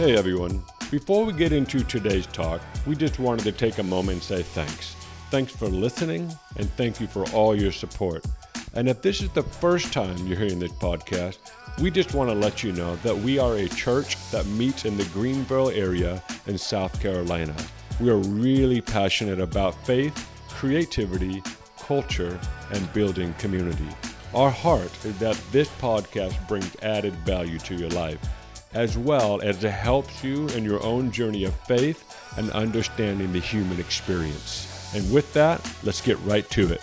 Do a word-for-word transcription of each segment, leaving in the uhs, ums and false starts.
Hey everyone, before we get into today's talk, we just wanted to take a moment and say thanks. Thanks for listening, and thank you for all your support. And if this is the first time you're hearing this podcast, we just want to let you know that we are a church that meets in the Greenville area in South Carolina. We are really passionate about faith, creativity, culture, and building community. Our heart is that this podcast brings added value to your life, as well as it helps you in your own journey of faith and understanding the human experience. And with that, let's get right to it.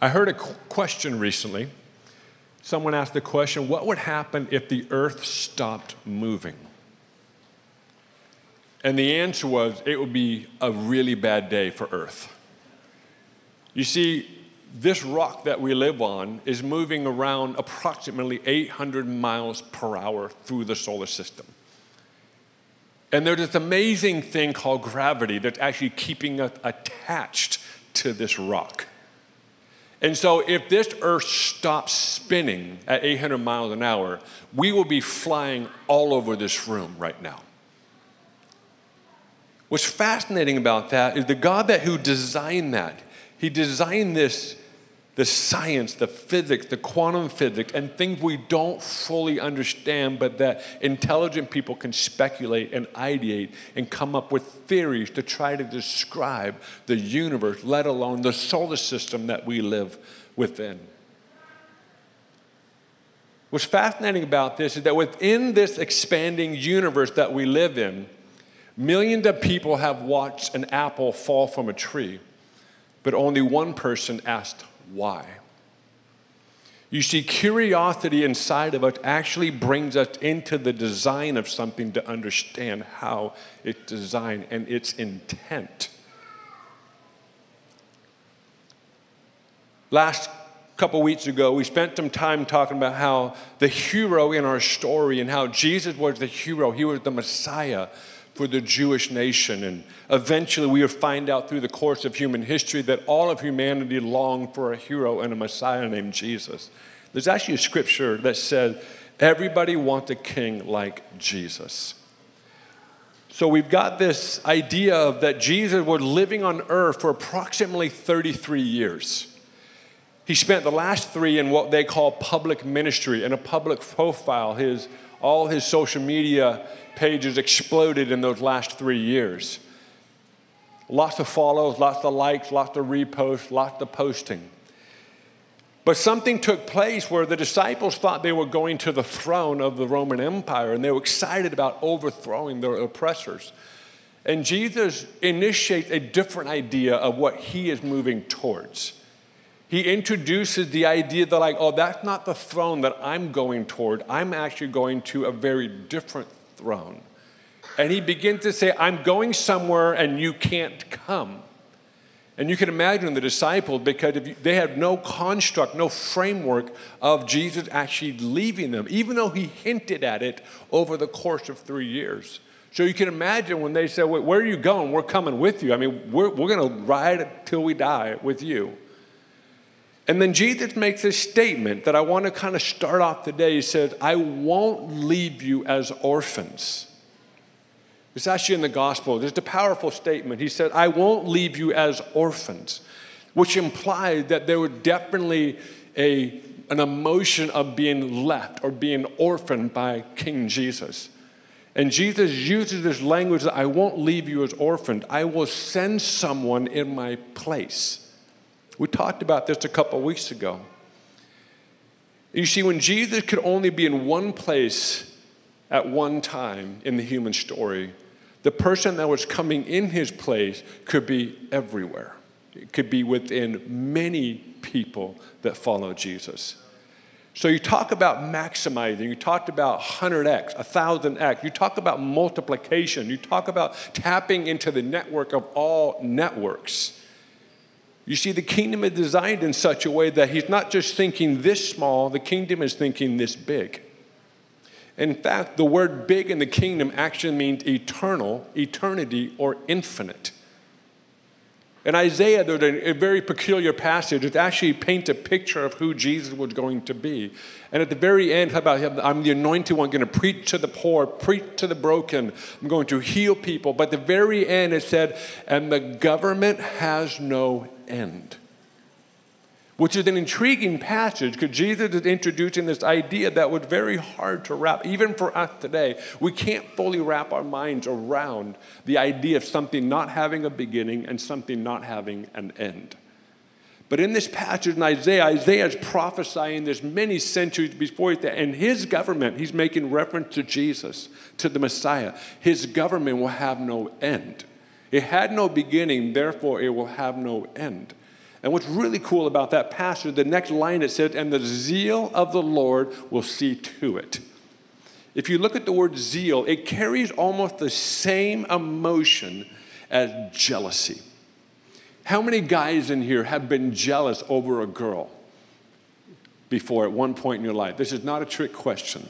I heard a question recently. Someone asked the question, what would happen if the earth stopped moving? And the answer was, it would be a really bad day for Earth. You see, this rock that we live on is moving around approximately eight hundred miles per hour through the solar system. And there's this amazing thing called gravity that's actually keeping us attached to this rock. And so if this Earth stops spinning at eight hundred miles an hour, we will be flying all over this room right now. What's fascinating about that is the God that who designed that, he designed this, the science, the physics, the quantum physics, and things we don't fully understand, but that intelligent people can speculate and ideate and come up with theories to try to describe the universe, let alone the solar system that we live within. What's fascinating about this is that within this expanding universe that we live in, millions of people have watched an apple fall from a tree, but only one person asked why. You see, curiosity inside of us actually brings us into the design of something to understand how it's designed and its intent. Last couple weeks ago, we spent some time talking about how the hero in our story and how Jesus was the hero, he was the Messiah for the Jewish nation. And eventually we will find out through the course of human history that all of humanity longed for a hero and a Messiah named Jesus. There's actually a scripture that says, everybody wants a king like Jesus. So we've got this idea of that Jesus was living on earth for approximately thirty-three years. He spent the last three in what they call public ministry and a public profile. His All his social media pages exploded in those last three years. Lots of follows, lots of likes, lots of reposts, lots of posting. But something took place where the disciples thought they were going to the throne of the Roman Empire, and they were excited about overthrowing their oppressors. And Jesus initiates a different idea of what he is moving towards. He introduces the idea that like, oh, that's not the throne that I'm going toward. I'm actually going to a very different throne. And he begins to say, I'm going somewhere and you can't come. And you can imagine the disciples, because if you, they have no construct, no framework of Jesus actually leaving them, even though he hinted at it over the course of three years. So you can imagine when they said, wait, where are you going? We're coming with you. I mean, we're, we're going to ride till we die with you. And then Jesus makes this statement that I want to kind of start off today. He says, I won't leave you as orphans. It's actually in the gospel. There's a powerful statement. He said, I won't leave you as orphans, which implied that there was definitely a, an emotion of being left or being orphaned by King Jesus. And Jesus uses this language that I won't leave you as orphaned. I will send someone in my place. We talked about this a couple weeks ago. You see, when Jesus could only be in one place at one time in the human story, the person that was coming in his place could be everywhere. It could be within many people that follow Jesus. So you talk about maximizing, you talked about one hundred x, one thousand x, you talk about multiplication, you talk about tapping into the network of all networks. You see, the kingdom is designed in such a way that he's not just thinking this small, the kingdom is thinking this big. In fact, the word big in the kingdom actually means eternal, eternity, or infinite. In Isaiah, there's a very peculiar passage. It actually paints a picture of who Jesus was going to be. And at the very end, how about him? I'm the anointed one, going to preach to the poor, preach to the broken. I'm going to heal people. But at the very end, it said, and the government has no end. Which is an intriguing passage because Jesus is introducing this idea that was very hard to wrap, even for us today. We can't fully wrap our minds around the idea of something not having a beginning and something not having an end. But in this passage in Isaiah, Isaiah is prophesying this many centuries before that. And his government, he's making reference to Jesus, to the Messiah. His government will have no end. It had no beginning, therefore it will have no end. And what's really cool about that passage, the next line it says, and the zeal of the Lord will see to it. If you look at the word zeal, it carries almost the same emotion as jealousy. How many guys in here have been jealous over a girl before at one point in your life? This is not a trick question.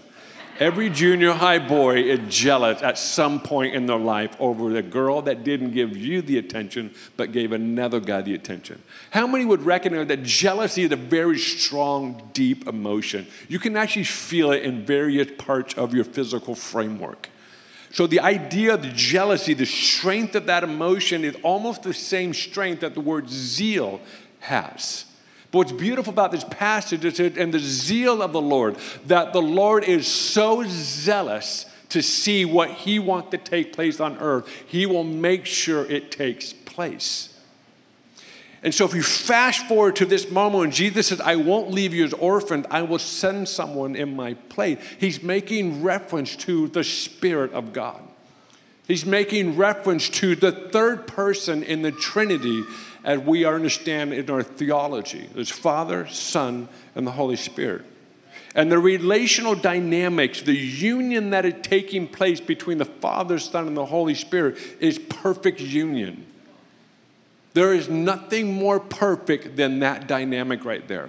Every junior high boy is jealous at some point in their life over the girl that didn't give you the attention but gave another guy the attention. How many would recognize that jealousy is a very strong, deep emotion? You can actually feel it in various parts of your physical framework. So the idea of the jealousy, the strength of that emotion is almost the same strength that the word zeal has. But what's beautiful about this passage is it and the zeal of the Lord, that the Lord is so zealous to see what he wants to take place on earth, he will make sure it takes place. And so if you fast forward to this moment when Jesus says, I won't leave you as orphans, I will send someone in my place. He's making reference to the Spirit of God. He's making reference to the third person in the Trinity as we understand in our theology. There's Father, Son, and the Holy Spirit. And the relational dynamics, the union that is taking place between the Father, Son, and the Holy Spirit is perfect union. There is nothing more perfect than that dynamic right there.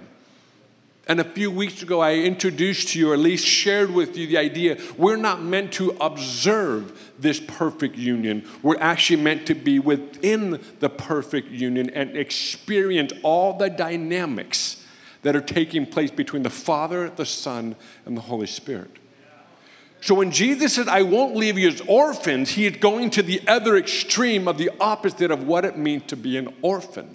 And a few weeks ago, I introduced to you, or at least shared with you, the idea we're not meant to observe this perfect union. We're actually meant to be within the perfect union and experience all the dynamics that are taking place between the Father, the Son, and the Holy Spirit. So when Jesus said, I won't leave you as orphans, he is going to the other extreme of the opposite of what it means to be an orphan.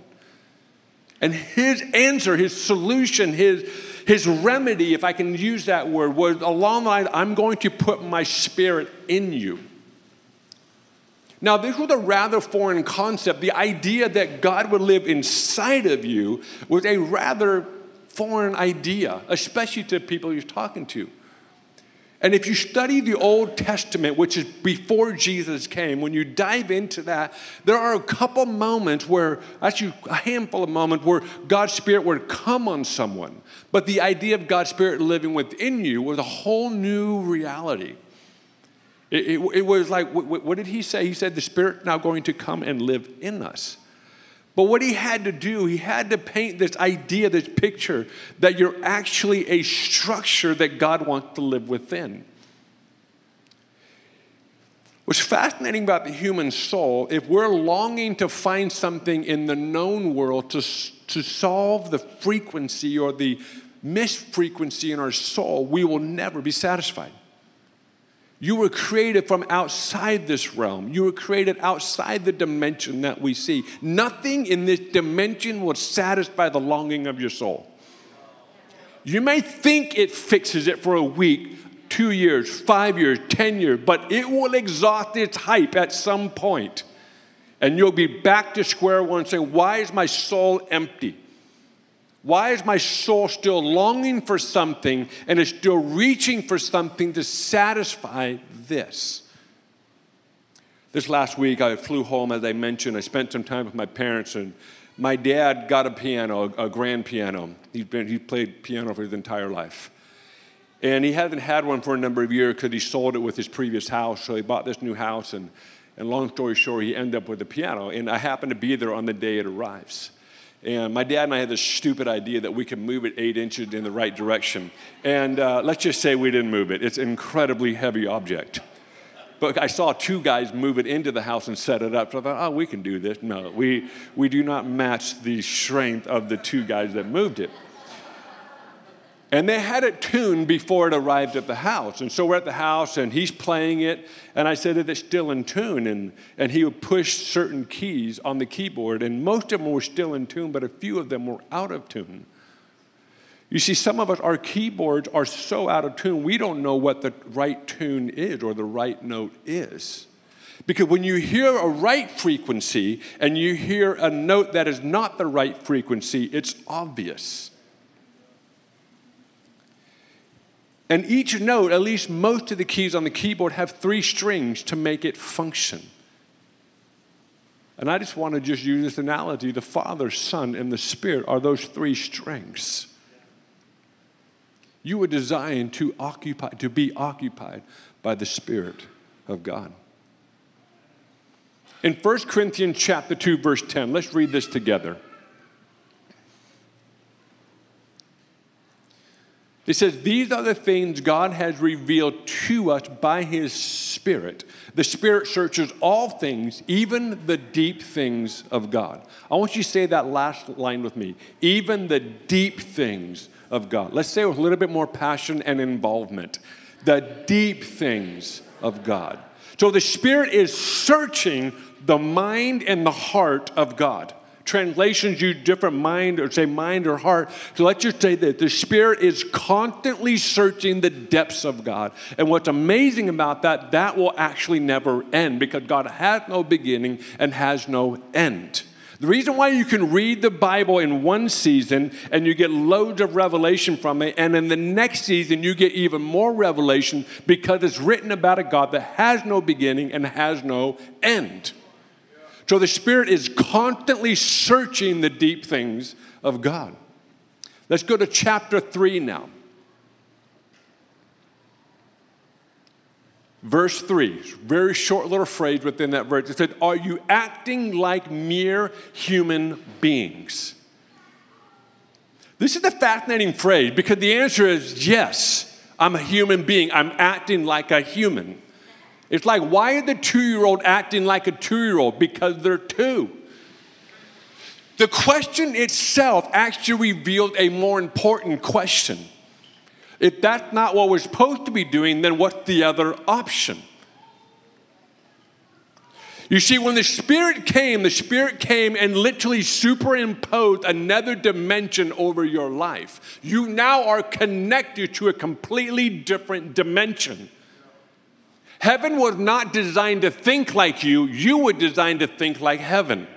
And his answer, his solution, his, his remedy, if I can use that word, was along the line, I'm going to put my Spirit in you. Now, this was a rather foreign concept. The idea that God would live inside of you was a rather foreign idea, especially to people you're talking to. And if you study the Old Testament, which is before Jesus came, when you dive into that, there are a couple moments where, actually a handful of moments where God's Spirit would come on someone. But the idea of God's Spirit living within you was a whole new reality. It, it, it was like, what, what did he say? He said, the Spirit now going to come and live in us. But what he had to do, he had to paint this idea, this picture, that you're actually a structure that God wants to live within. What's fascinating about the human soul, if we're longing to find something in the known world to, to solve the frequency or the misfrequency in our soul, we will never be satisfied. You were created from outside this realm. You were created outside the dimension that we see. Nothing in this dimension will satisfy the longing of your soul. You may think it fixes it for a week, two years, five years, ten years, but it will exhaust its hype at some point. And you'll be back to square one saying, why is my soul empty? Why is my soul still longing for something and is still reaching for something to satisfy this? This last week, I flew home, as I mentioned. I spent some time with my parents, and my dad got a piano, a grand piano. He's been, he played piano for his entire life. And he hasn't had one for a number of years because he sold it with his previous house, so he bought this new house, and, and long story short, he ended up with a piano, and I happened to be there on the day it arrives. And my dad and I had this stupid idea that we could move it eight inches in the right direction. And uh, let's just say we didn't move it. It's an incredibly heavy object. But I saw two guys move it into the house and set it up. So I thought, oh, we can do this. No, we we do not match the strength of the two guys that moved it. And they had it tuned before it arrived at the house. And so we're at the house, and he's playing it. And I said, is it still in tune? And, and he would push certain keys on the keyboard. And most of them were still in tune, but a few of them were out of tune. You see, some of us, our keyboards are so out of tune, we don't know what the right tune is or the right note is. Because when you hear a right frequency and you hear a note that is not the right frequency, it's obvious. And each note, at least most of the keys on the keyboard, have three strings to make it function. And I just want to just use this analogy. The Father, Son, and the Spirit are those three strings. You were designed to occupy, to be occupied by the Spirit of God. In First Corinthians chapter two, verse ten, let's read this together. It says, these are the things God has revealed to us by his Spirit. The Spirit searches all things, even the deep things of God. I want you to say that last line with me. Even the deep things of God. Let's say it with a little bit more passion and involvement. The deep things of God. So the Spirit is searching the mind and the heart of God. Translations use different mind or say mind or heart. So let's just say that the Spirit is constantly searching the depths of God. And what's amazing about that, that will actually never end because God has no beginning and has no end. The reason why you can read the Bible in one season and you get loads of revelation from it, and in the next season you get even more revelation because it's written about a God that has no beginning and has no end. So the Spirit is constantly searching the deep things of God. Let's go to chapter three now. Verse three, very short little phrase within that verse. It said, are you acting like mere human beings? This is a fascinating phrase because the answer is yes, I'm a human being. I'm acting like a human. It's like, why are the two-year-old acting like a two-year-old? Because they're two. The question itself actually revealed a more important question. If that's not what we're supposed to be doing, then what's the other option? You see, when the Spirit came, the Spirit came and literally superimposed another dimension over your life. You now are connected to a completely different dimension. Heaven was not designed to think like you. You were designed to think like heaven.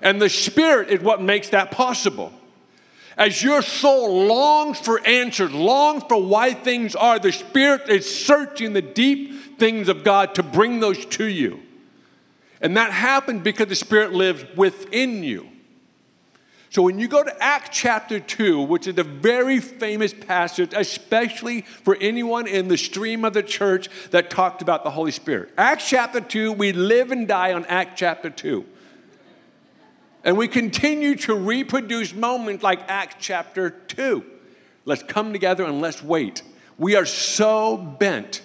And the Spirit is what makes that possible. As your soul longs for answers, longs for why things are, the Spirit is searching the deep things of God to bring those to you. And that happens because the Spirit lives within you. So when you go to Acts chapter two, which is a very famous passage, especially for anyone in the stream of the church that talked about the Holy Spirit. Acts chapter two, we live and die on Acts chapter two. And we continue to reproduce moments like Acts chapter two. Let's come together and let's wait. We are so bent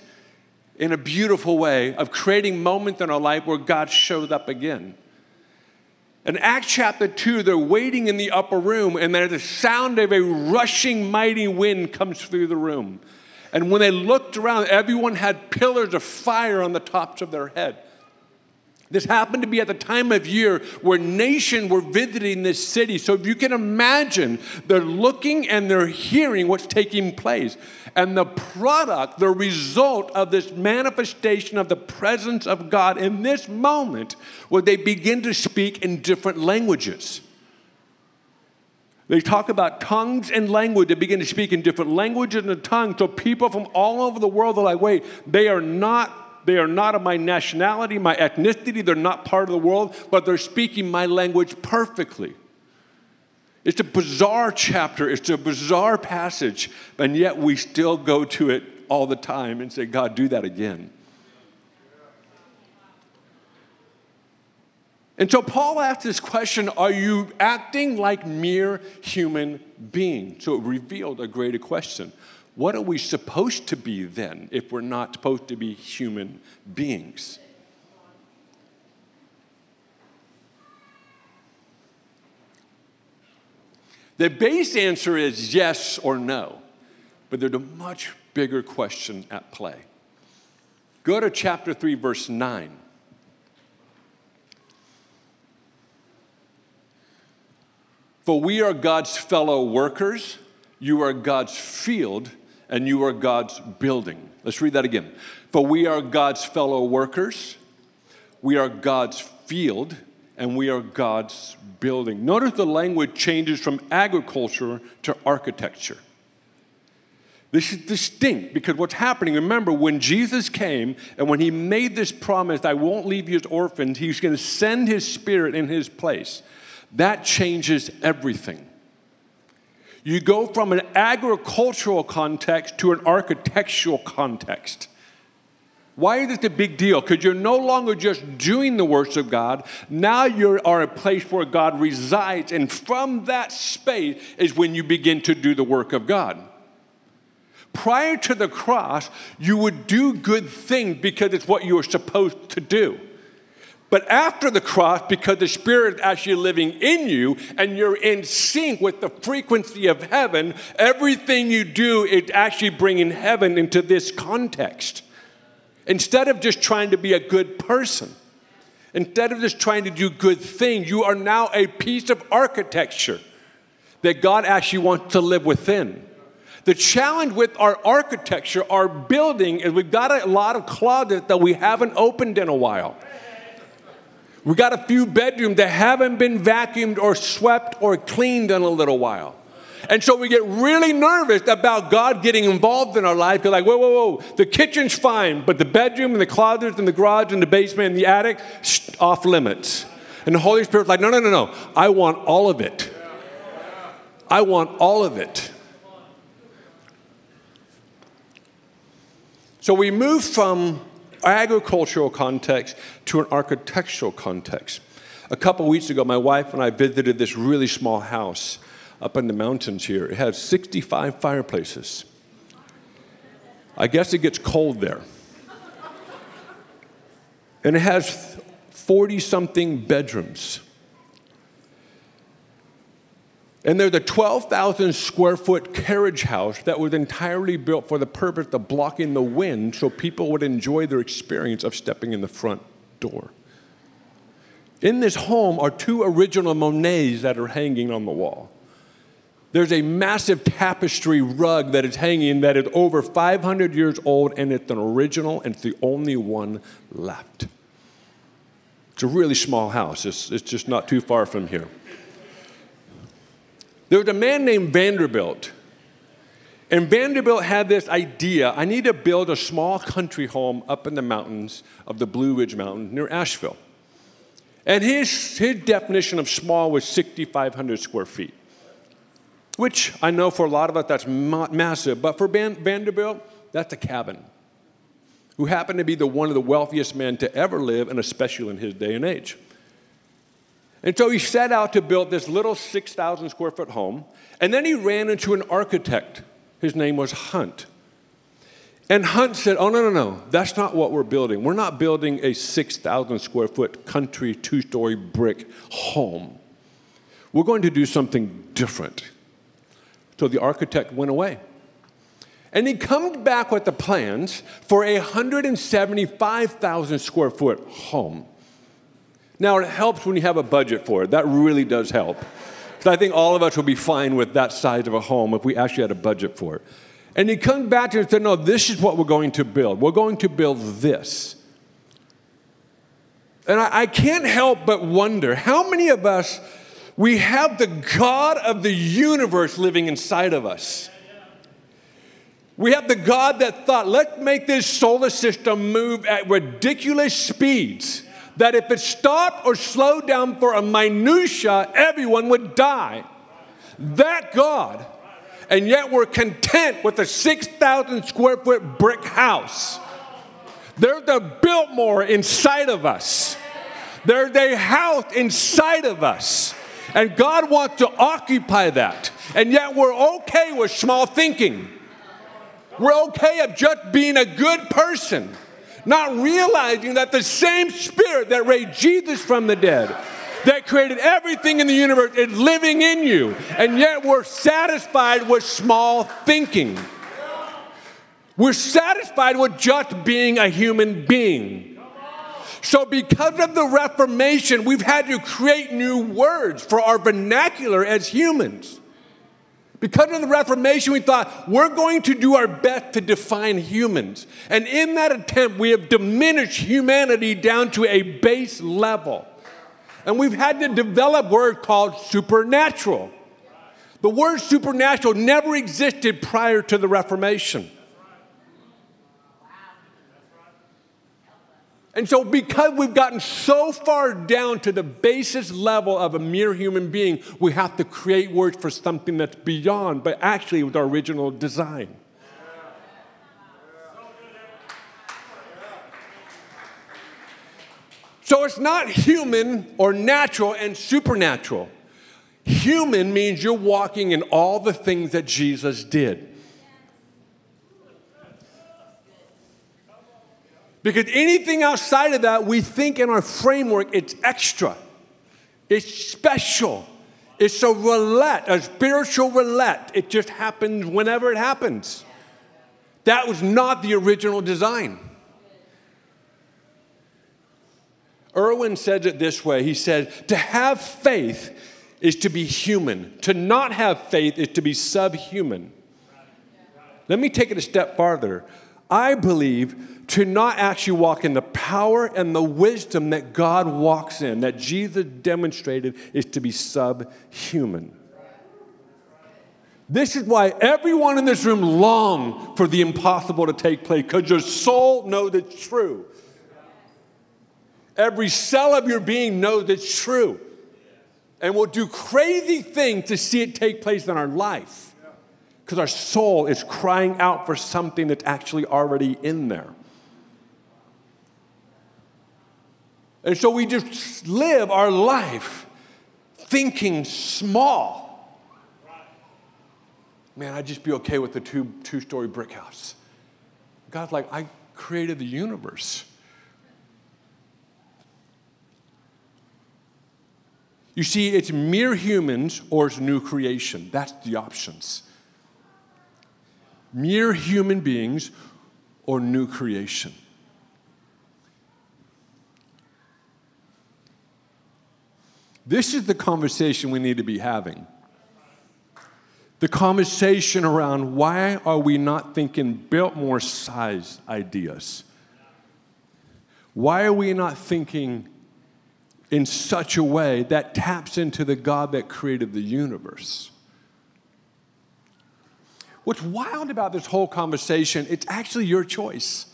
in a beautiful way of creating moments in our life where God shows up again. In Acts chapter two, they're waiting in the upper room, and there's the sound of a rushing mighty wind comes through the room. And when they looked around, everyone had pillars of fire on the tops of their head. This happened to be at the time of year where nations were visiting this city. So if you can imagine, they're looking and they're hearing what's taking place. And the product, the result of this manifestation of the presence of God in this moment, where they begin to speak in different languages. They talk about tongues and language. They begin to speak in different languages and tongues. So people from all over the world are like, wait, they are not They are not of my nationality, my ethnicity. They're not part of the world, but they're speaking my language perfectly. It's a bizarre chapter. It's a bizarre passage, and yet we still go to it all the time and say, God, do that again. And so Paul asked this question, are you acting like mere human beings? So it revealed a greater question. What are we supposed to be then if we're not supposed to be human beings? The base answer is yes or no, but there's a much bigger question at play. Go to chapter three, verse nine. For we are God's fellow workers, you are God's field, and you are God's building. Let's read that again. For we are God's fellow workers, we are God's field, and we are God's building. Notice the language changes from agriculture to architecture. This is distinct because what's happening, remember, when Jesus came and when he made this promise, I won't leave you as orphans, he's going to send his Spirit in his place. That changes everything. You go from an agricultural context to an architectural context. Why is this a big deal? Because you're no longer just doing the works of God. Now you are a place where God resides, and from that space is when you begin to do the work of God. Prior to the cross, you would do good things because it's what you were supposed to do. But after the cross, because the Spirit is actually living in you and you're in sync with the frequency of heaven, everything you do is actually bringing heaven into this context. Instead of just trying to be a good person, instead of just trying to do good things, you are now a piece of architecture that God actually wants to live within. The challenge with our architecture, our building, is we've got a lot of closets that we haven't opened in a while. We've got a few bedrooms that haven't been vacuumed or swept or cleaned in a little while. And so we get really nervous about God getting involved in our life. We're like, whoa, whoa, whoa, the kitchen's fine, but the bedroom and the closets and the garage and the basement and the attic, shh, off limits. And the Holy Spirit's like, no, no, no, no, I want all of it. I want all of it. So we move from agricultural context to an architectural context. A couple weeks ago, my wife and I visited this really small house up in the mountains here. It has sixty-five fireplaces. I guess it gets cold there. And it has forty-something bedrooms. And there's a twelve thousand square foot carriage house that was entirely built for the purpose of blocking the wind so people would enjoy their experience of stepping in the front door. In this home are two original Monets that are hanging on the wall. There's a massive tapestry rug that is hanging that is over five hundred years old, and it's an original, and it's the only one left. It's a really small house. It's, it's just not too far from here. There was a man named Vanderbilt, and Vanderbilt had this idea, I need to build a small country home up in the mountains of the Blue Ridge Mountains near Asheville. And his, his definition of small was sixty-five hundred square feet, which I know for a lot of us that's ma- massive, but for Van- Vanderbilt, that's a cabin, who happened to be the one of the wealthiest men to ever live, and especially in his day and age. And so he set out to build this little six thousand square foot home, and then he ran into an architect. His name was Hunt. And Hunt said, oh, no, no, no, that's not what we're building. We're not building a six thousand square foot country two-story brick home. We're going to do something different. So the architect went away. And he comes back with the plans for a one hundred seventy-five thousand square foot home. Now, it helps when you have a budget for it. That really does help. So I think all of us would be fine with that size of a home if we actually had a budget for it. And he comes back to it and said, no, this is what we're going to build. We're going to build this. And I, I can't help but wonder, how many of us, we have the God of the universe living inside of us? We have the God that thought, let's make this solar system move at ridiculous speeds, that if it stopped or slowed down for a minutia, everyone would die. That God. And yet we're content with a six thousand square foot brick house. There's a Biltmore inside of us. There's a house inside of us. And God wants to occupy that. And yet we're okay with small thinking. We're okay of just being a good person, not realizing that the same Spirit that raised Jesus from the dead, that created everything in the universe, is living in you. And yet we're satisfied with small thinking. We're satisfied with just being a human being. So because of the Reformation, we've had to create new words for our vernacular as humans. Because of the Reformation, we thought, we're going to do our best to define humans. And in that attempt, we have diminished humanity down to a base level. And we've had to develop a word called supernatural. The word supernatural never existed prior to the Reformation. And so because we've gotten so far down to the basis level of a mere human being, we have to create words for something that's beyond, but actually with our original design. So it's not human or natural and supernatural. Human means you're walking in all the things that Jesus did. Because anything outside of that, we think in our framework, it's extra. It's special. It's a roulette, a spiritual roulette. It just happens whenever it happens. That was not the original design. Irwin says it this way. He says, to have faith is to be human. To not have faith is to be subhuman. Let me take it a step farther. I believe to not actually walk in the power and the wisdom that God walks in, that Jesus demonstrated, is to be subhuman. This is why everyone in this room longs for the impossible to take place, because your soul knows it's true. Every cell of your being knows it's true. And we'll do crazy things to see it take place in our life. Because our soul is crying out for something that's actually already in there. And so we just live our life thinking small. Man, I'd just be okay with a two, two-story brick house. God's like, I created the universe. You see, it's mere humans or it's new creation. That's the options. Mere human beings or new creation. This is the conversation we need to be having. The conversation around why are we not thinking Biltmore size ideas? Why are we not thinking in such a way that taps into the God that created the universe? What's wild about this whole conversation, it's actually your choice.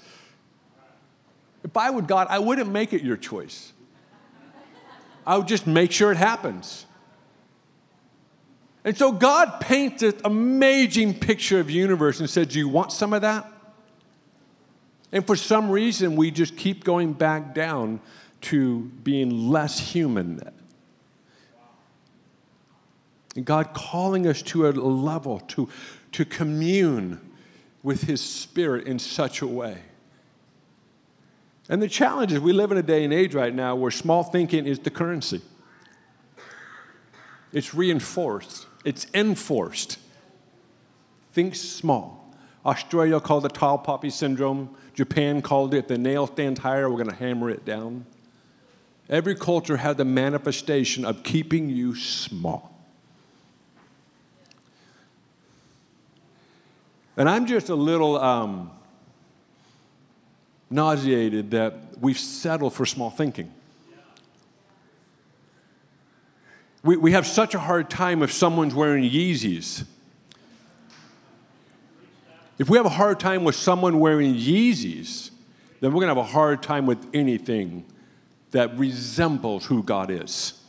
If I were God, I wouldn't make it your choice. I would just make sure it happens. And so God paints this amazing picture of the universe and said, do you want some of that? And for some reason, we just keep going back down to being less human. And God calling us to a level, to to commune with His Spirit in such a way. And the challenge is we live in a day and age right now where small thinking is the currency. It's reinforced. It's enforced. Think small. Australia called it the tall poppy syndrome. Japan called it the nail stands higher. We're going to hammer it down. Every culture had the manifestation of keeping you small. And I'm just a little um, nauseated that we've settled for small thinking. We we have such a hard time if someone's wearing Yeezys. If we have a hard time with someone wearing Yeezys, then we're going to have a hard time with anything that resembles who God is.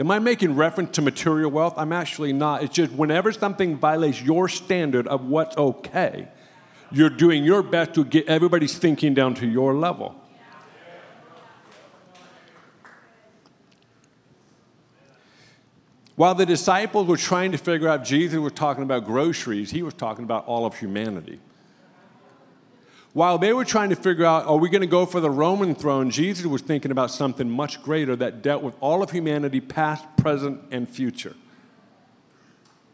Am I making reference to material wealth? I'm actually not. It's just whenever something violates your standard of what's okay, you're doing your best to get everybody's thinking down to your level. While the disciples were trying to figure out Jesus was talking about groceries, he was talking about all of humanity. While they were trying to figure out, are we going to go for the Roman throne, Jesus was thinking about something much greater that dealt with all of humanity, past, present, and future.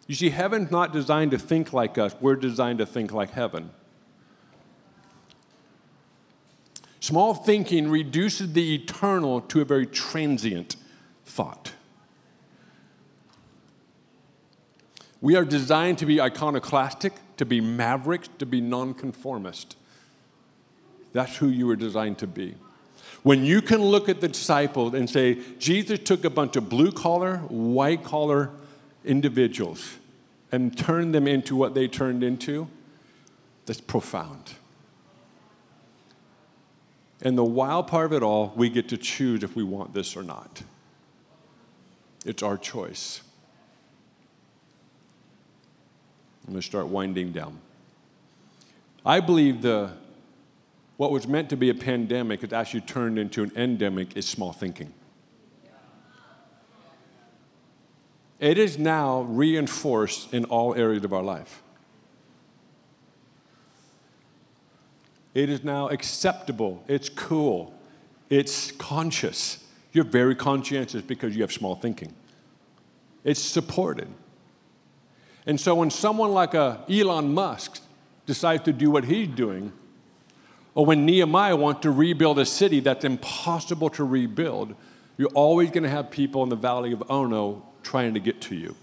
You see, heaven's not designed to think like us. We're designed to think like heaven. Small thinking reduces the eternal to a very transient thought. We are designed to be iconoclastic, to be mavericks, to be nonconformist. That's who you were designed to be. When you can look at the disciples and say, Jesus took a bunch of blue-collar, white-collar individuals and turned them into what they turned into, that's profound. And the wild part of it all, we get to choose if we want this or not. It's our choice. I'm going to start winding down. I believe the what was meant to be a pandemic is actually turned into an endemic is small thinking. It is now reinforced in all areas of our life. It is now acceptable. It's cool. It's conscious. You're very conscientious because you have small thinking. It's supported. And so when someone like a Elon Musk decides to do what he's doing, or when Nehemiah wants to rebuild a city that's impossible to rebuild, you're always going to have people in the valley of Ono trying to get to you.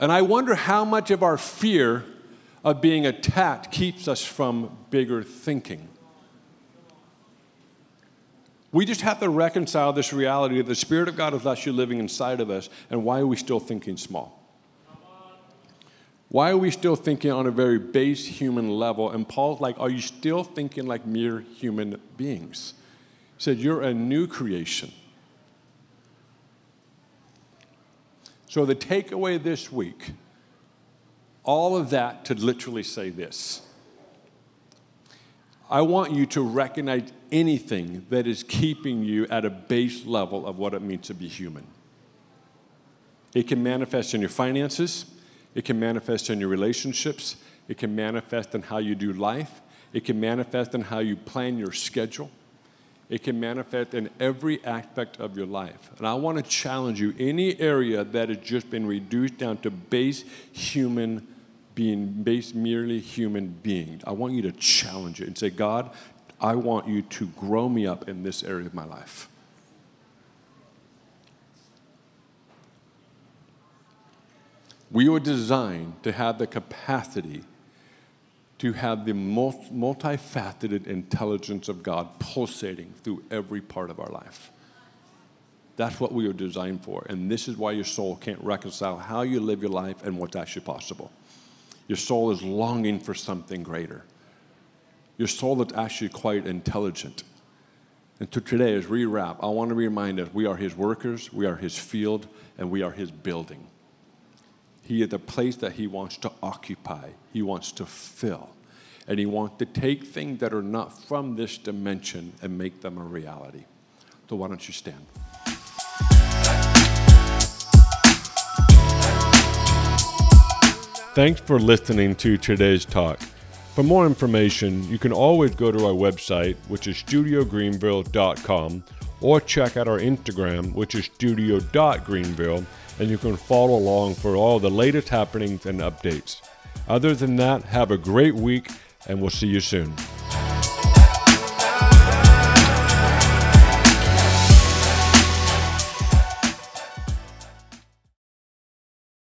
And I wonder how much of our fear of being attacked keeps us from bigger thinking. We just have to reconcile this reality that the Spirit of God is actually living inside of us, and why are we still thinking small? Why are we still thinking on a very base human level? And Paul's like, are you still thinking like mere human beings? He said, you're a new creation. So the takeaway this week, all of that to literally say this. I want you to recognize anything that is keeping you at a base level of what it means to be human. It can manifest in your finances. It can manifest in your relationships. It can manifest in how you do life. It can manifest in how you plan your schedule. It can manifest in every aspect of your life. And I want to challenge you, any area that has just been reduced down to base human being, base merely human being, I want you to challenge it and say, God, I want you to grow me up in this area of my life. We were designed to have the capacity to have the multifaceted intelligence of God pulsating through every part of our life. That's what we are designed for, and this is why your soul can't reconcile how you live your life and what's actually possible. Your soul is longing for something greater. Your soul is actually quite intelligent. And so today, as we wrap, I want to remind us we are His workers, we are His field, and we are His building. He is the place that He wants to occupy. He wants to fill. And He wants to take things that are not from this dimension and make them a reality. So why don't you stand? Thanks for listening to today's talk. For more information, you can always go to our website, which is studio greenville dot com, or check out our Instagram, which is studio dot greenville, and you can follow along for all the latest happenings and updates. Other than that, have a great week, and we'll see you soon.